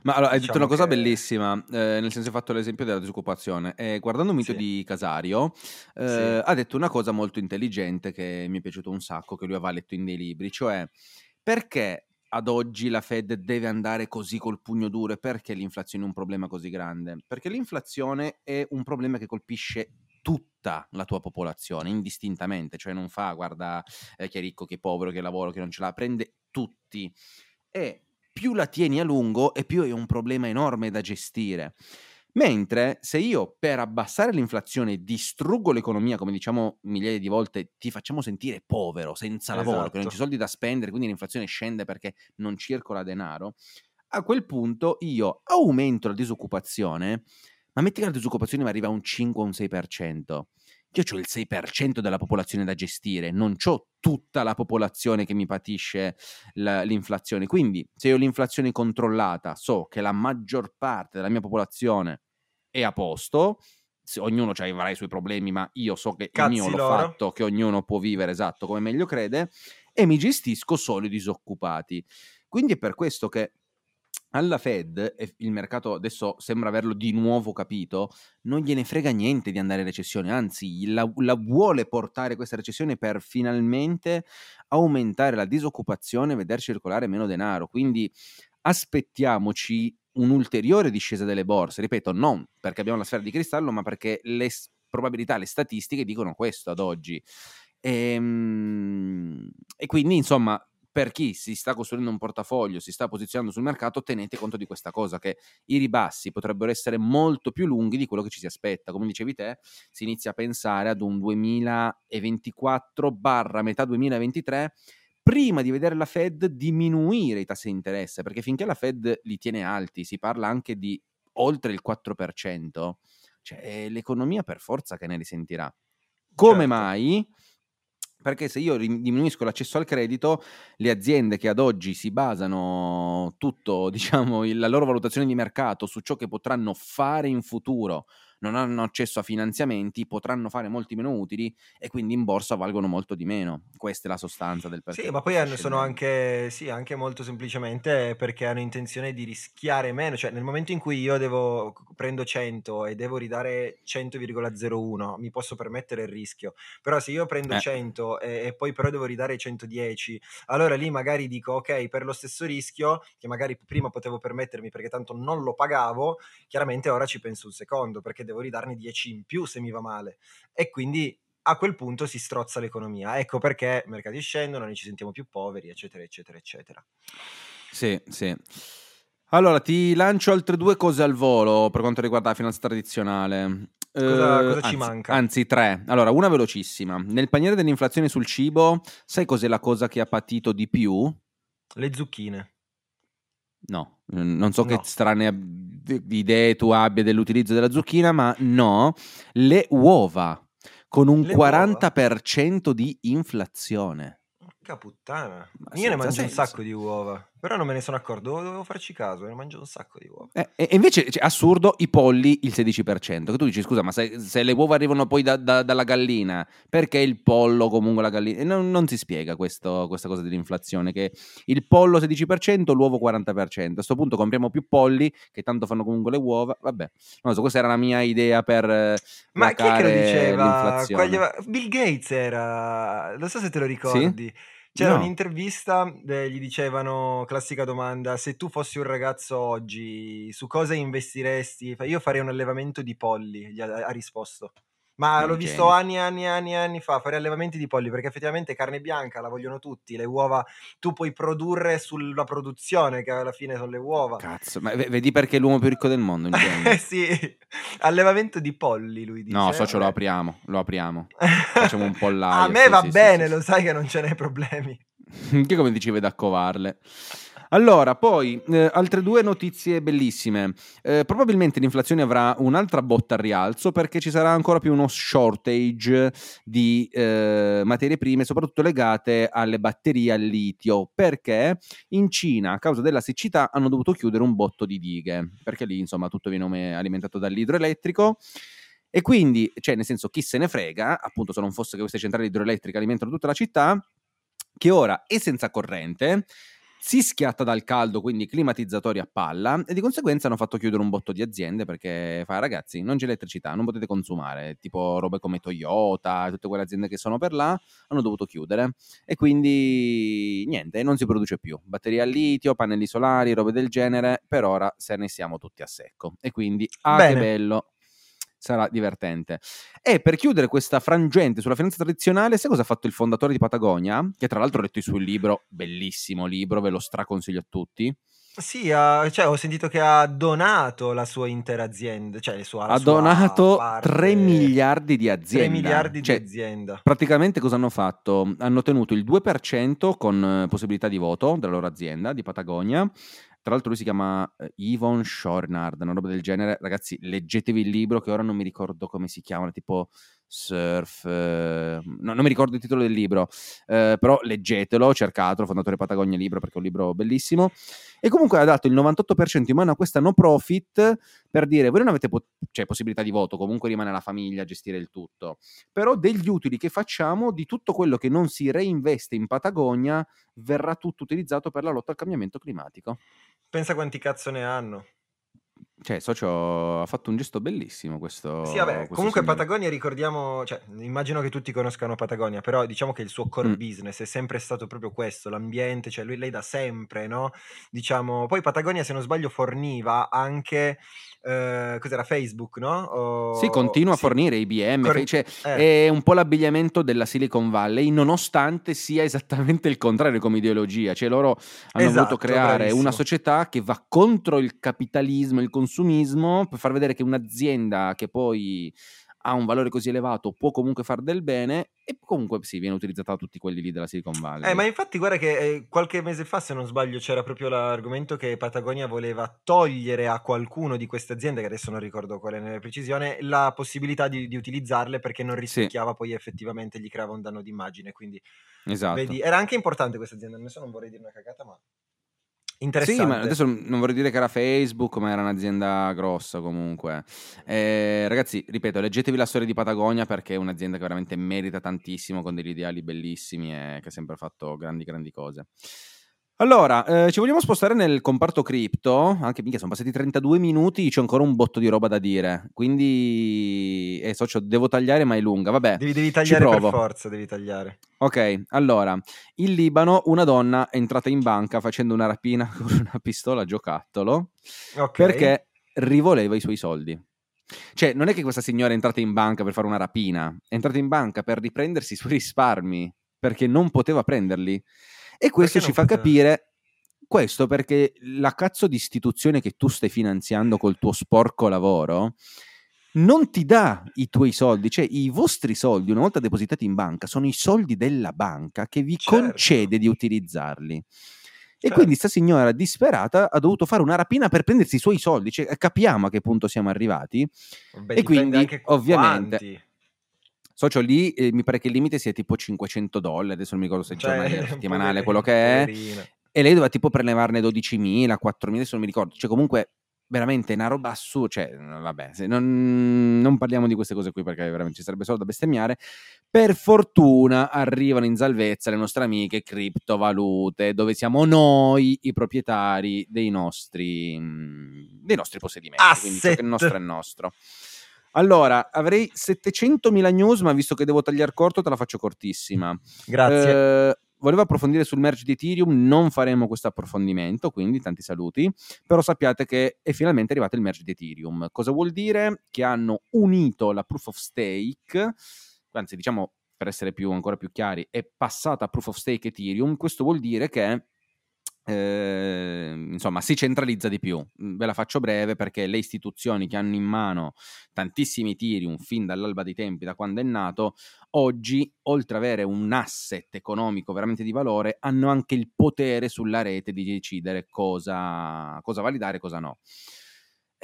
ma allora diciamo hai detto una cosa che... bellissima eh, nel senso hai fatto l'esempio della disoccupazione eh, guardando un mito sì. di Casario eh, sì. ha detto una cosa molto intelligente che mi è piaciuto un sacco, che lui aveva letto in dei libri, cioè perché ad oggi la Fed deve andare così col pugno duro, perché l'inflazione è un problema così grande? Perché l'inflazione è un problema che colpisce tutta la tua popolazione, indistintamente, cioè non fa, guarda, eh, chi è ricco, chi è povero, chi è lavoro, chi non ce la prende, tutti. E più la tieni a lungo e più è un problema enorme da gestire. Mentre se io per abbassare l'inflazione distruggo l'economia, come diciamo migliaia di volte, ti facciamo sentire povero, senza lavoro, esatto. che non ci sono soldi da spendere, quindi l'inflazione scende perché non circola denaro, a quel punto io aumento la disoccupazione, ma metti che la disoccupazione mi arriva a un cinque o un sei per cento. Io c'ho il sei per cento della popolazione da gestire, non c'ho tutta la popolazione che mi patisce la, l'inflazione. Quindi se io ho l'inflazione controllata, so che la maggior parte della mia popolazione è a posto, se, ognuno cioè, avrà i suoi problemi, ma io so che Cazzi il mio l'ho fatto, che ognuno può vivere esatto come meglio crede, e mi gestisco solo i disoccupati. Quindi è per questo che alla Fed, e il mercato adesso sembra averlo di nuovo capito, non gliene frega niente di andare in recessione, anzi la, la vuole portare questa recessione per finalmente aumentare la disoccupazione e veder circolare meno denaro. Quindi aspettiamoci un'ulteriore discesa delle borse, ripeto, non perché abbiamo la sfera di cristallo, ma perché le probabilità, le statistiche dicono questo ad oggi. E, e quindi insomma... per chi si sta costruendo un portafoglio, si sta posizionando sul mercato, tenete conto di questa cosa, che i ribassi potrebbero essere molto più lunghi di quello che ci si aspetta. Come dicevi te, si inizia a pensare ad un duemilaventiquattro barra metà duemilaventitré, prima di vedere la Fed diminuire i tassi di interesse, perché finché la Fed li tiene alti, si parla anche di oltre il quattro per cento, cioè l'economia per forza che ne risentirà. Come certo. mai? Perché se io diminuisco l'accesso al credito, le aziende che ad oggi si basano tutto, diciamo, la loro valutazione di mercato su ciò che potranno fare in futuro, non hanno accesso a finanziamenti, potranno fare molti meno utili e quindi in borsa valgono molto di meno. Questa è la sostanza del perché. Sì, ma poi hanno, sono anche, sì, anche molto semplicemente perché hanno intenzione di rischiare meno. Cioè nel momento in cui io devo prendo cento e devo ridare cento virgola zero uno, mi posso permettere il rischio. Però se io prendo eh. cento e, e poi però devo ridare centodieci, allora lì magari dico ok, per lo stesso rischio che magari prima potevo permettermi perché tanto non lo pagavo, chiaramente ora ci penso un secondo perché devo devo ridarne dieci in più se mi va male, e quindi a quel punto si strozza l'economia. Ecco perché i mercati scendono, noi ci sentiamo più poveri, eccetera eccetera eccetera. Sì, sì. Allora ti lancio altre due cose al volo per quanto riguarda la finanza tradizionale. Cosa, cosa uh, ci anzi, manca? Anzi tre. Allora, una velocissima. Nel paniere dell'inflazione sul cibo, sai cos'è la cosa che ha patito di più? Le zucchine. No, non so no. che strane idee tu abbia dell'utilizzo della zucchina, ma no, le uova, con un le quaranta per cento uova? Di inflazione. Porca puttana, ma io ne mangio senso. Un sacco di uova, però non me ne sono accorto, dovevo farci caso, ne mangio un sacco di uova. Eh, e invece, cioè, assurdo, i polli il sedici per cento, che tu dici scusa, ma se, se le uova arrivano poi da, da, dalla gallina, perché il pollo comunque la gallina? Non, non si spiega questo, questa cosa dell'inflazione, che il pollo sedici per cento, l'uovo quaranta per cento, a sto punto compriamo più polli, che tanto fanno comunque le uova, vabbè, non so, questa era la mia idea per eh, ma chi è che lo diceva? Quagliava... Bill Gates era, non so se te lo ricordi. Sì? C'era no. un'intervista, eh, gli dicevano, classica domanda, se tu fossi un ragazzo oggi, su cosa investiresti? Io farei un allevamento di polli, gli ha, ha risposto. ma okay. L'ho visto anni e anni e anni, anni fa fare allevamenti di polli, perché effettivamente carne bianca la vogliono tutti, le uova tu puoi produrre sulla produzione, che alla fine sono le uova. Cazzo, ma vedi perché è l'uomo più ricco del mondo. Sì, allevamento di polli, lui dice. No, socio, eh, lo apriamo, lo apriamo. Facciamo un pollaio. A me sì, va sì, bene, sì, sì, lo sai che non ce n'è problemi. Che come dicevi da covarle. Allora, poi, eh, altre due notizie bellissime. Eh, probabilmente l'inflazione avrà un'altra botta al rialzo, perché ci sarà ancora più uno shortage di eh, materie prime, soprattutto legate alle batterie al litio, perché in Cina, a causa della siccità, hanno dovuto chiudere un botto di dighe, perché lì, insomma, tutto viene alimentato dall'idroelettrico. E quindi, cioè, nel senso, chi se ne frega, appunto, se non fosse che queste centrali idroelettriche alimentano tutta la città, che ora è senza corrente, si schiatta dal caldo, quindi climatizzatori a palla, e di conseguenza hanno fatto chiudere un botto di aziende, perché fa, ragazzi, non c'è elettricità, non potete consumare, tipo robe come Toyota, tutte quelle aziende che sono per là, hanno dovuto chiudere, e quindi niente, non si produce più, batterie al litio, pannelli solari, robe del genere, per ora se ne siamo tutti a secco, e quindi ah bene, che bello, sarà divertente. E per chiudere questa frangente sulla finanza tradizionale, sai cosa ha fatto il fondatore di Patagonia? Che tra l'altro ho letto il suo libro, bellissimo libro, ve lo straconsiglio a tutti. Sì, uh, cioè ho sentito che ha donato la sua intera azienda, cioè la sua, la ha sua donato parte... tre miliardi di azienda. tre miliardi, cioè, di azienda. Praticamente cosa hanno fatto? Hanno tenuto il due per cento con possibilità di voto della loro azienda di Patagonia. Tra l'altro lui si chiama Yvon Shornard, una roba del genere. Ragazzi, leggetevi il libro, che ora non mi ricordo come si chiama, tipo Surf... Eh... No, non mi ricordo il titolo del libro, eh, però leggetelo, cercatelo, Fondatore Patagonia Libro, perché è un libro bellissimo. E comunque ha dato il novantotto per cento in mano a questa no profit, per dire, voi non avete po- cioè, possibilità di voto, comunque rimane alla famiglia a gestire il tutto, però degli utili che facciamo, di tutto quello che non si reinveste in Patagonia, verrà tutto utilizzato per la lotta al cambiamento climatico. Pensa quanti cazzo ne hanno. Cioè, socio, ha fatto un gesto bellissimo questo. Sì, vabbè, questo comunque signore. Patagonia, ricordiamo, cioè, immagino che tutti conoscano Patagonia, però diciamo che il suo core mm. business è sempre stato proprio questo, l'ambiente, cioè lui, lei da sempre, no? Diciamo, poi Patagonia, se non sbaglio, forniva anche eh, cos'era, Facebook, no? O... Sì, continua sì. a fornire I B M, Cor- cioè, eh. è un po' l'abbigliamento della Silicon Valley, nonostante sia esattamente il contrario come ideologia, cioè loro hanno esatto, voluto creare bravissimo. una società che va contro il capitalismo, il consumo, per far vedere che un'azienda che poi ha un valore così elevato può comunque far del bene, e comunque sì, viene utilizzata da tutti quelli lì della Silicon Valley. Eh, ma infatti guarda che eh, qualche mese fa, se non sbaglio, c'era proprio l'argomento che Patagonia voleva togliere a qualcuno di queste aziende, che adesso non ricordo qual è nella precisione, la possibilità di, di utilizzarle, perché non rischiava sì. poi effettivamente gli creava un danno d'immagine, quindi esatto. vedi, era anche importante questa azienda, adesso non vorrei dire una cagata, ma interessante. Sì, ma adesso non vorrei dire che era Facebook, ma era un'azienda grossa comunque. Eh, ragazzi, ripeto, leggetevi la storia di Patagonia, perché è un'azienda che veramente merita tantissimo, con degli ideali bellissimi e che ha sempre fatto grandi, grandi cose. Allora, eh, ci vogliamo spostare nel comparto cripto, anche minchia sono passati trentadue minuti, c'è ancora un botto di roba da dire, quindi eh, socio, devo tagliare ma è lunga, vabbè. Devi, devi tagliare per forza, devi tagliare. Ok, allora, in Libano una donna è entrata in banca facendo una rapina con una pistola a giocattolo, okay. perché rivoleva i suoi soldi. Cioè, non è che questa signora è entrata in banca per fare una rapina, è entrata in banca per riprendersi i suoi risparmi, perché non poteva prenderli. E questo perché ci fa funziona? capire, questo perché la cazzo di istituzione che tu stai finanziando col tuo sporco lavoro non ti dà i tuoi soldi, cioè i vostri soldi una volta depositati in banca sono i soldi della banca che vi certo. concede di utilizzarli. E certo. quindi sta signora disperata ha dovuto fare una rapina per prendersi i suoi soldi, cioè, capiamo a che punto siamo arrivati. Beh, e quindi anche ovviamente... Quanti. Socio lì eh, mi pare che il limite sia tipo cinquecento dollari, adesso non mi ricordo se è giornale, settimanale, quello che è, verina. E lei doveva tipo prelevarne dodicimila, quattromila, adesso non mi ricordo, cioè comunque veramente una roba assurda, cioè vabbè, se non, non parliamo di queste cose qui perché veramente ci sarebbe solo da bestemmiare. Per fortuna arrivano in salvezza le nostre amiche criptovalute, dove siamo noi i proprietari dei nostri, dei nostri possedimenti, asset. Quindi ciò che è nostro è nostro. Allora, avrei settecentomila news, ma visto che devo tagliare corto, te la faccio cortissima. Grazie. Eh, voleva approfondire sul merge di Ethereum, non faremo questo approfondimento, quindi tanti saluti, però sappiate che è finalmente arrivato il merge di Ethereum. Cosa vuol dire? Che hanno unito la proof of stake, anzi diciamo per essere più ancora più chiari, è passata a proof of stake Ethereum. Questo vuol dire che Eh, insomma si centralizza di più. Ve la faccio breve perché le istituzioni che hanno in mano tantissimi Ethereum fin dall'alba dei tempi, da quando è nato, oggi oltre ad avere un asset economico veramente di valore hanno anche il potere sulla rete di decidere cosa, cosa validare e cosa no.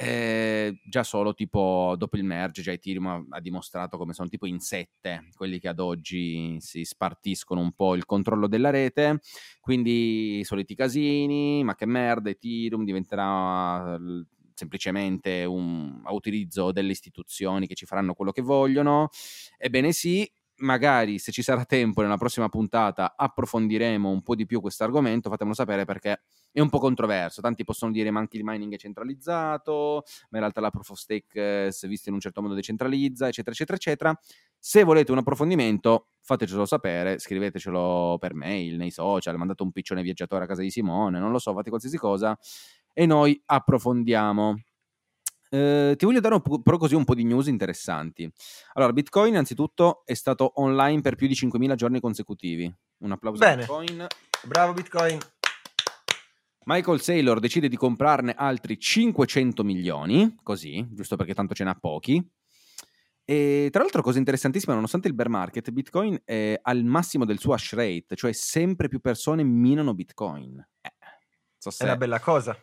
Eh, già solo tipo dopo il merge già Ethereum ha, ha dimostrato come sono tipo in sette quelli che ad oggi si spartiscono un po' il controllo della rete, quindi soliti casini, ma che merda, Ethereum diventerà l- semplicemente un utilizzo delle istituzioni che ci faranno quello che vogliono. Ebbene sì, magari se ci sarà tempo nella prossima puntata approfondiremo un po' di più questo argomento, fatemelo sapere perché è un po' controverso. Tanti possono dire ma anche il mining è centralizzato, ma in realtà la proof of stake eh, se vista in un certo modo decentralizza, eccetera eccetera eccetera. Se volete un approfondimento fatecelo sapere, scrivetecelo per mail, nei social, mandate un piccione viaggiatore a casa di Simone, non lo so, fate qualsiasi cosa e noi approfondiamo. Eh, ti voglio dare un po', però così un po' di news interessanti. Allora, Bitcoin innanzitutto è stato online per più di cinquemila giorni consecutivi. Un applauso. Bene. A Bitcoin. Bravo Bitcoin. Michael Saylor decide di comprarne altri cinquecento milioni, così, giusto perché tanto ce n'ha pochi. E tra l'altro, cosa interessantissima, nonostante il bear market, Bitcoin è al massimo del suo hash rate, cioè sempre più persone minano Bitcoin. Eh, so se... È una bella cosa.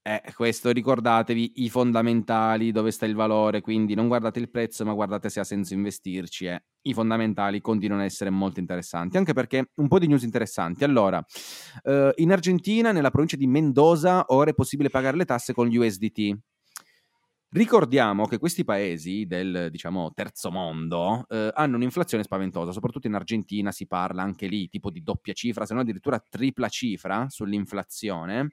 Eh, questo ricordatevi, i fondamentali, dove sta il valore, quindi non guardate il prezzo ma guardate se ha senso investirci. eh. I fondamentali continuano a essere molto interessanti, anche perché un po' di news interessanti. Allora, eh, in Argentina, nella provincia di Mendoza, ora è possibile pagare le tasse con gli U S D T. Ricordiamo che questi paesi del, diciamo, terzo mondo eh, hanno un'inflazione spaventosa, soprattutto in Argentina si parla anche lì tipo di doppia cifra, se non addirittura tripla cifra sull'inflazione.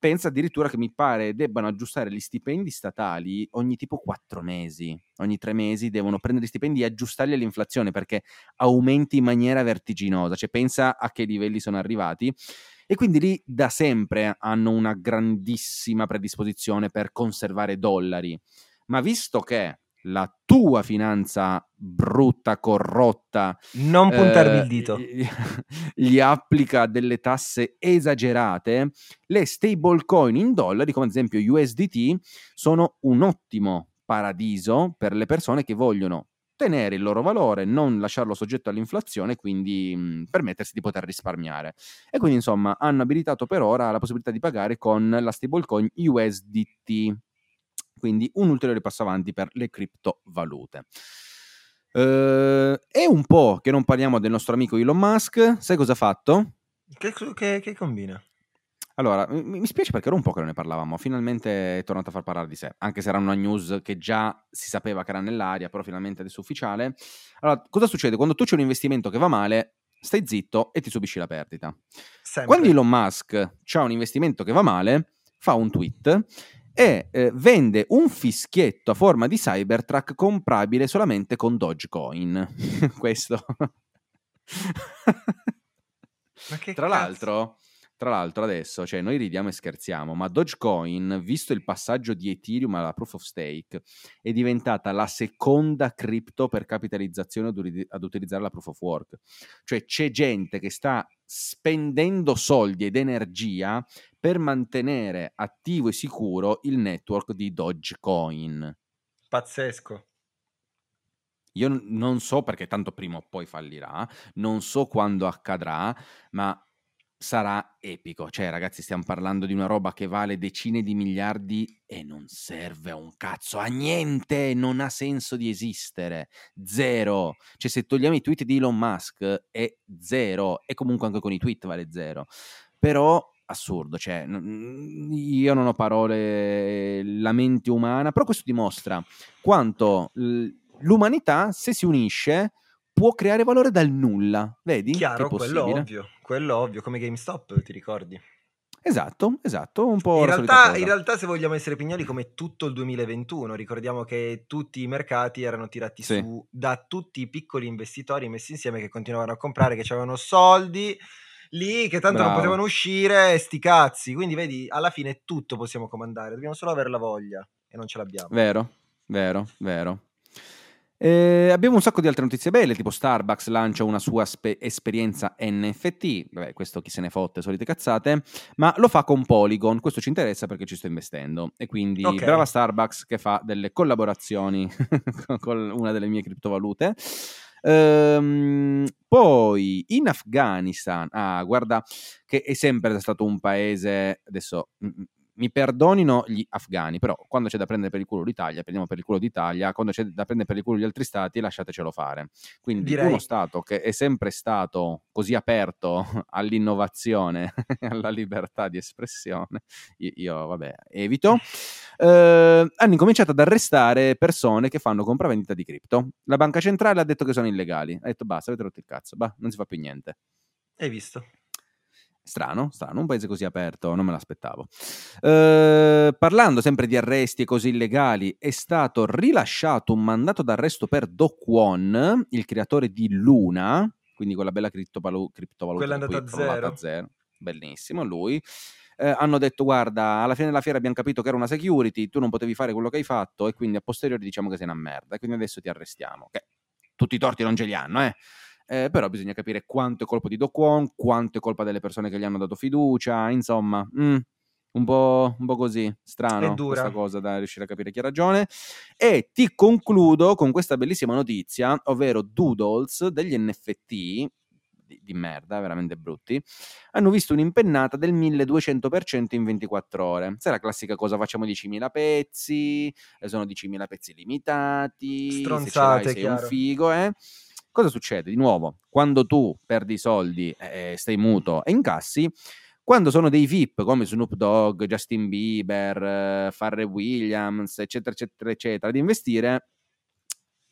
Pensa addirittura che mi pare debbano aggiustare gli stipendi statali ogni tipo quattro mesi, ogni tre mesi devono prendere gli stipendi e aggiustarli all'inflazione perché aumenti in maniera vertiginosa, cioè pensa a che livelli sono arrivati. E quindi lì da sempre hanno una grandissima predisposizione per conservare dollari, ma visto che la tua finanza brutta, corrotta, non puntarmi eh, il dito, gli applica delle tasse esagerate, le stablecoin in dollari come ad esempio U S D T sono un ottimo paradiso per le persone che vogliono tenere il loro valore, non lasciarlo soggetto all'inflazione, quindi mh, permettersi di poter risparmiare. E quindi insomma hanno abilitato per ora la possibilità di pagare con la stablecoin U S D T, quindi un ulteriore passo avanti per le criptovalute. Uh, è un po' che non parliamo del nostro amico Elon Musk. Sai cosa ha fatto? Che, che, che combina? Allora, mi, mi spiace perché era un po' che non ne parlavamo, finalmente è tornato a far parlare di sé, anche se era una news che già si sapeva che era nell'aria, però finalmente adesso è ufficiale. Allora, cosa succede? Quando tu c'è un investimento che va male, stai zitto e ti subisci la perdita. Sempre. Quando Elon Musk c'ha un investimento che va male, fa un tweet e eh, vende un fischietto a forma di Cybertruck comprabile solamente con Dogecoin. Questo. Ma che tra cazzo? l'altro, tra l'altro adesso, cioè noi ridiamo e scherziamo, ma Dogecoin, visto il passaggio di Ethereum alla proof of stake, è diventata la seconda cripto per capitalizzazione ad, ad utilizzare la proof of work. Cioè c'è gente che sta spendendo soldi ed energia per mantenere attivo e sicuro il network di Dogecoin. Pazzesco. Io n- non so perché tanto prima o poi fallirà, non so quando accadrà, ma sarà epico. Cioè ragazzi, stiamo parlando di una roba che vale decine di miliardi e non serve a un cazzo, a niente, non ha senso di esistere, zero. Cioè se togliamo i tweet di Elon Musk è zero, e comunque anche con i tweet vale zero, però assurdo, cioè io non ho parole, la mente umana, però questo dimostra quanto l'umanità, se si unisce, può creare valore dal nulla, vedi? Chiaro, quello ovvio, quello ovvio, come GameStop, ti ricordi? Esatto, esatto, un po' in realtà, in realtà se vogliamo essere pignoli, come tutto il duemilaventuno, ricordiamo che tutti i mercati erano tirati sì. su da tutti i piccoli investitori messi insieme che continuavano a comprare, che avevano soldi lì, che tanto Bravo. non potevano uscire, sti cazzi, quindi vedi, alla fine tutto possiamo comandare, dobbiamo solo avere la voglia e non ce l'abbiamo. Vero, vero, vero. Eh, abbiamo un sacco di altre notizie belle, tipo Starbucks lancia una sua spe- esperienza N F T, vabbè, questo chi se ne fotte, solite cazzate, ma lo fa con Polygon, questo ci interessa perché ci sto investendo e quindi okay. brava Starbucks che fa delle collaborazioni con una delle mie criptovalute. Um, poi in Afghanistan, ah guarda che è sempre stato un paese, adesso... mi perdonino gli afghani, però quando c'è da prendere per il culo l'Italia, prendiamo per il culo l'Italia, quando c'è da prendere per il culo gli altri stati, lasciatecelo fare. Quindi Direi... uno stato che è sempre stato così aperto all'innovazione, alla libertà di espressione, io, io vabbè, evito, eh, hanno incominciato ad arrestare persone che fanno compravendita di cripto. La banca centrale ha detto che sono illegali, ha detto basta, avete rotto il cazzo, bah, non si fa più niente. Hai visto? Strano, strano, un paese così aperto, non me l'aspettavo. Eh, parlando sempre di arresti e così illegali, è stato rilasciato un mandato d'arresto per Do Kwon, il creatore di Luna, quindi quella bella criptovalu- criptovaluta. Quella andata a zero. a zero. Bellissimo, lui. Eh, hanno detto, guarda, alla fine della fiera abbiamo capito che era una security, tu non potevi fare quello che hai fatto e quindi a posteriori diciamo che sei una merda, quindi adesso ti arrestiamo. Okay. Tutti i torti non ce li hanno, eh. Eh, però bisogna capire quanto è colpa di Do Kwon, quanto è colpa delle persone che gli hanno dato fiducia, insomma, mh, un po', un po' così, strano questa cosa da riuscire a capire chi ha ragione. E ti concludo con questa bellissima notizia, ovvero Doodles, degli N F T, di, di merda, veramente brutti, hanno visto un'impennata del milleduecento per cento in ventiquattro ore. Sai la classica cosa, facciamo diecimila pezzi, sono diecimila pezzi limitati, stronzate, se ce l'hai sei un figo, eh. Cosa succede? Di nuovo, quando tu perdi i soldi, eh, stai muto e incassi, quando sono dei V I P come Snoop Dogg, Justin Bieber, eh, Pharrell Williams, eccetera, eccetera, eccetera, ad investire,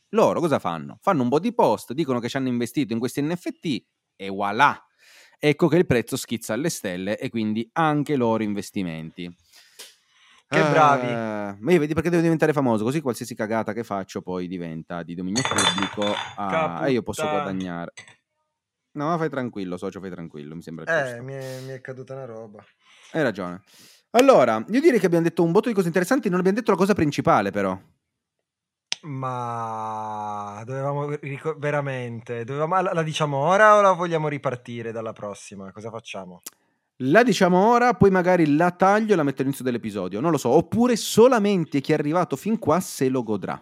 loro cosa fanno? Fanno un po' di post, dicono che ci hanno investito in questi N F T e voilà! Ecco che il prezzo schizza alle stelle e quindi anche loro investimenti. Che bravi! Uh, ma io vedi perché devo diventare famoso, così qualsiasi cagata che faccio poi diventa di dominio pubblico ah, e io posso guadagnare. No, fai tranquillo, socio, fai tranquillo, mi sembra giusto. Eh, mi è, mi è caduta una roba. Hai ragione. Allora, io direi che abbiamo detto un botto di cose interessanti, non abbiamo detto la cosa principale però. Ma dovevamo ricor- veramente, dovevamo, la, la diciamo ora o la vogliamo ripartire dalla prossima? Cosa facciamo? La diciamo ora, poi magari la taglio e la metto all'inizio dell'episodio, non lo so, oppure solamente chi è arrivato fin qua se lo godrà.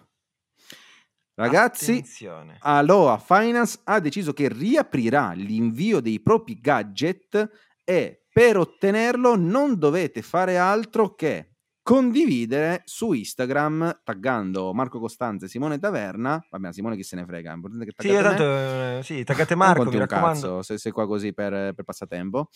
Ragazzi, attenzione. Aloha Finance ha deciso che riaprirà l'invio dei propri gadget e per ottenerlo non dovete fare altro che condividere su Instagram taggando Marco Costanza e Simone Taverna. Vabbè, Simone chi se ne frega, è importante che taggate sì, me. Tanto, sì, taggate Marco, mi raccomando. Cazzo, se sei qua così per, per passatempo.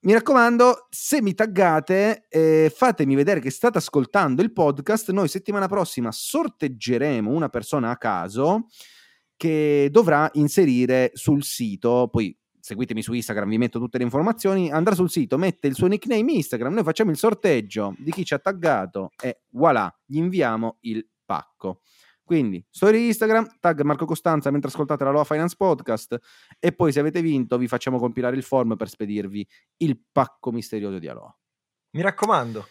Mi raccomando, se mi taggate, eh, fatemi vedere che state ascoltando il podcast. Noi settimana prossima sorteggeremo una persona a caso che dovrà inserire sul sito, poi seguitemi su Instagram, vi metto tutte le informazioni, andrà sul sito, mette il suo nickname Instagram, noi facciamo il sorteggio di chi ci ha taggato e voilà, gli inviamo il pacco. Quindi, story Instagram, tag Marco Costanza mentre ascoltate la Aloha Finance Podcast e poi se avete vinto vi facciamo compilare il form per spedirvi il pacco misterioso di Aloha. Mi raccomando.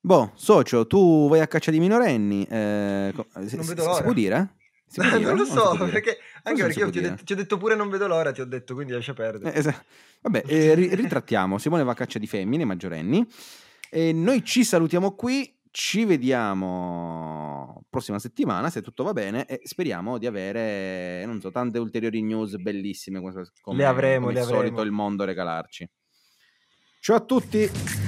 Boh, socio, tu vai a caccia di minorenni. Eh, se, non vedo l'ora. Si può dire? Si può dire? Non lo so, non perché anche perché io ti ho, detto, ti ho detto pure non vedo l'ora, ti ho detto, quindi lascia perdere. Eh, es- vabbè, eh, ritrattiamo. Simone va a caccia di femmine maggiorenni. E noi ci salutiamo qui. Ci vediamo prossima settimana, se tutto va bene, e speriamo di avere, non so, tante ulteriori news bellissime, come, le avremo, come le al avremo. solito il mondo regalarci. Ciao a tutti!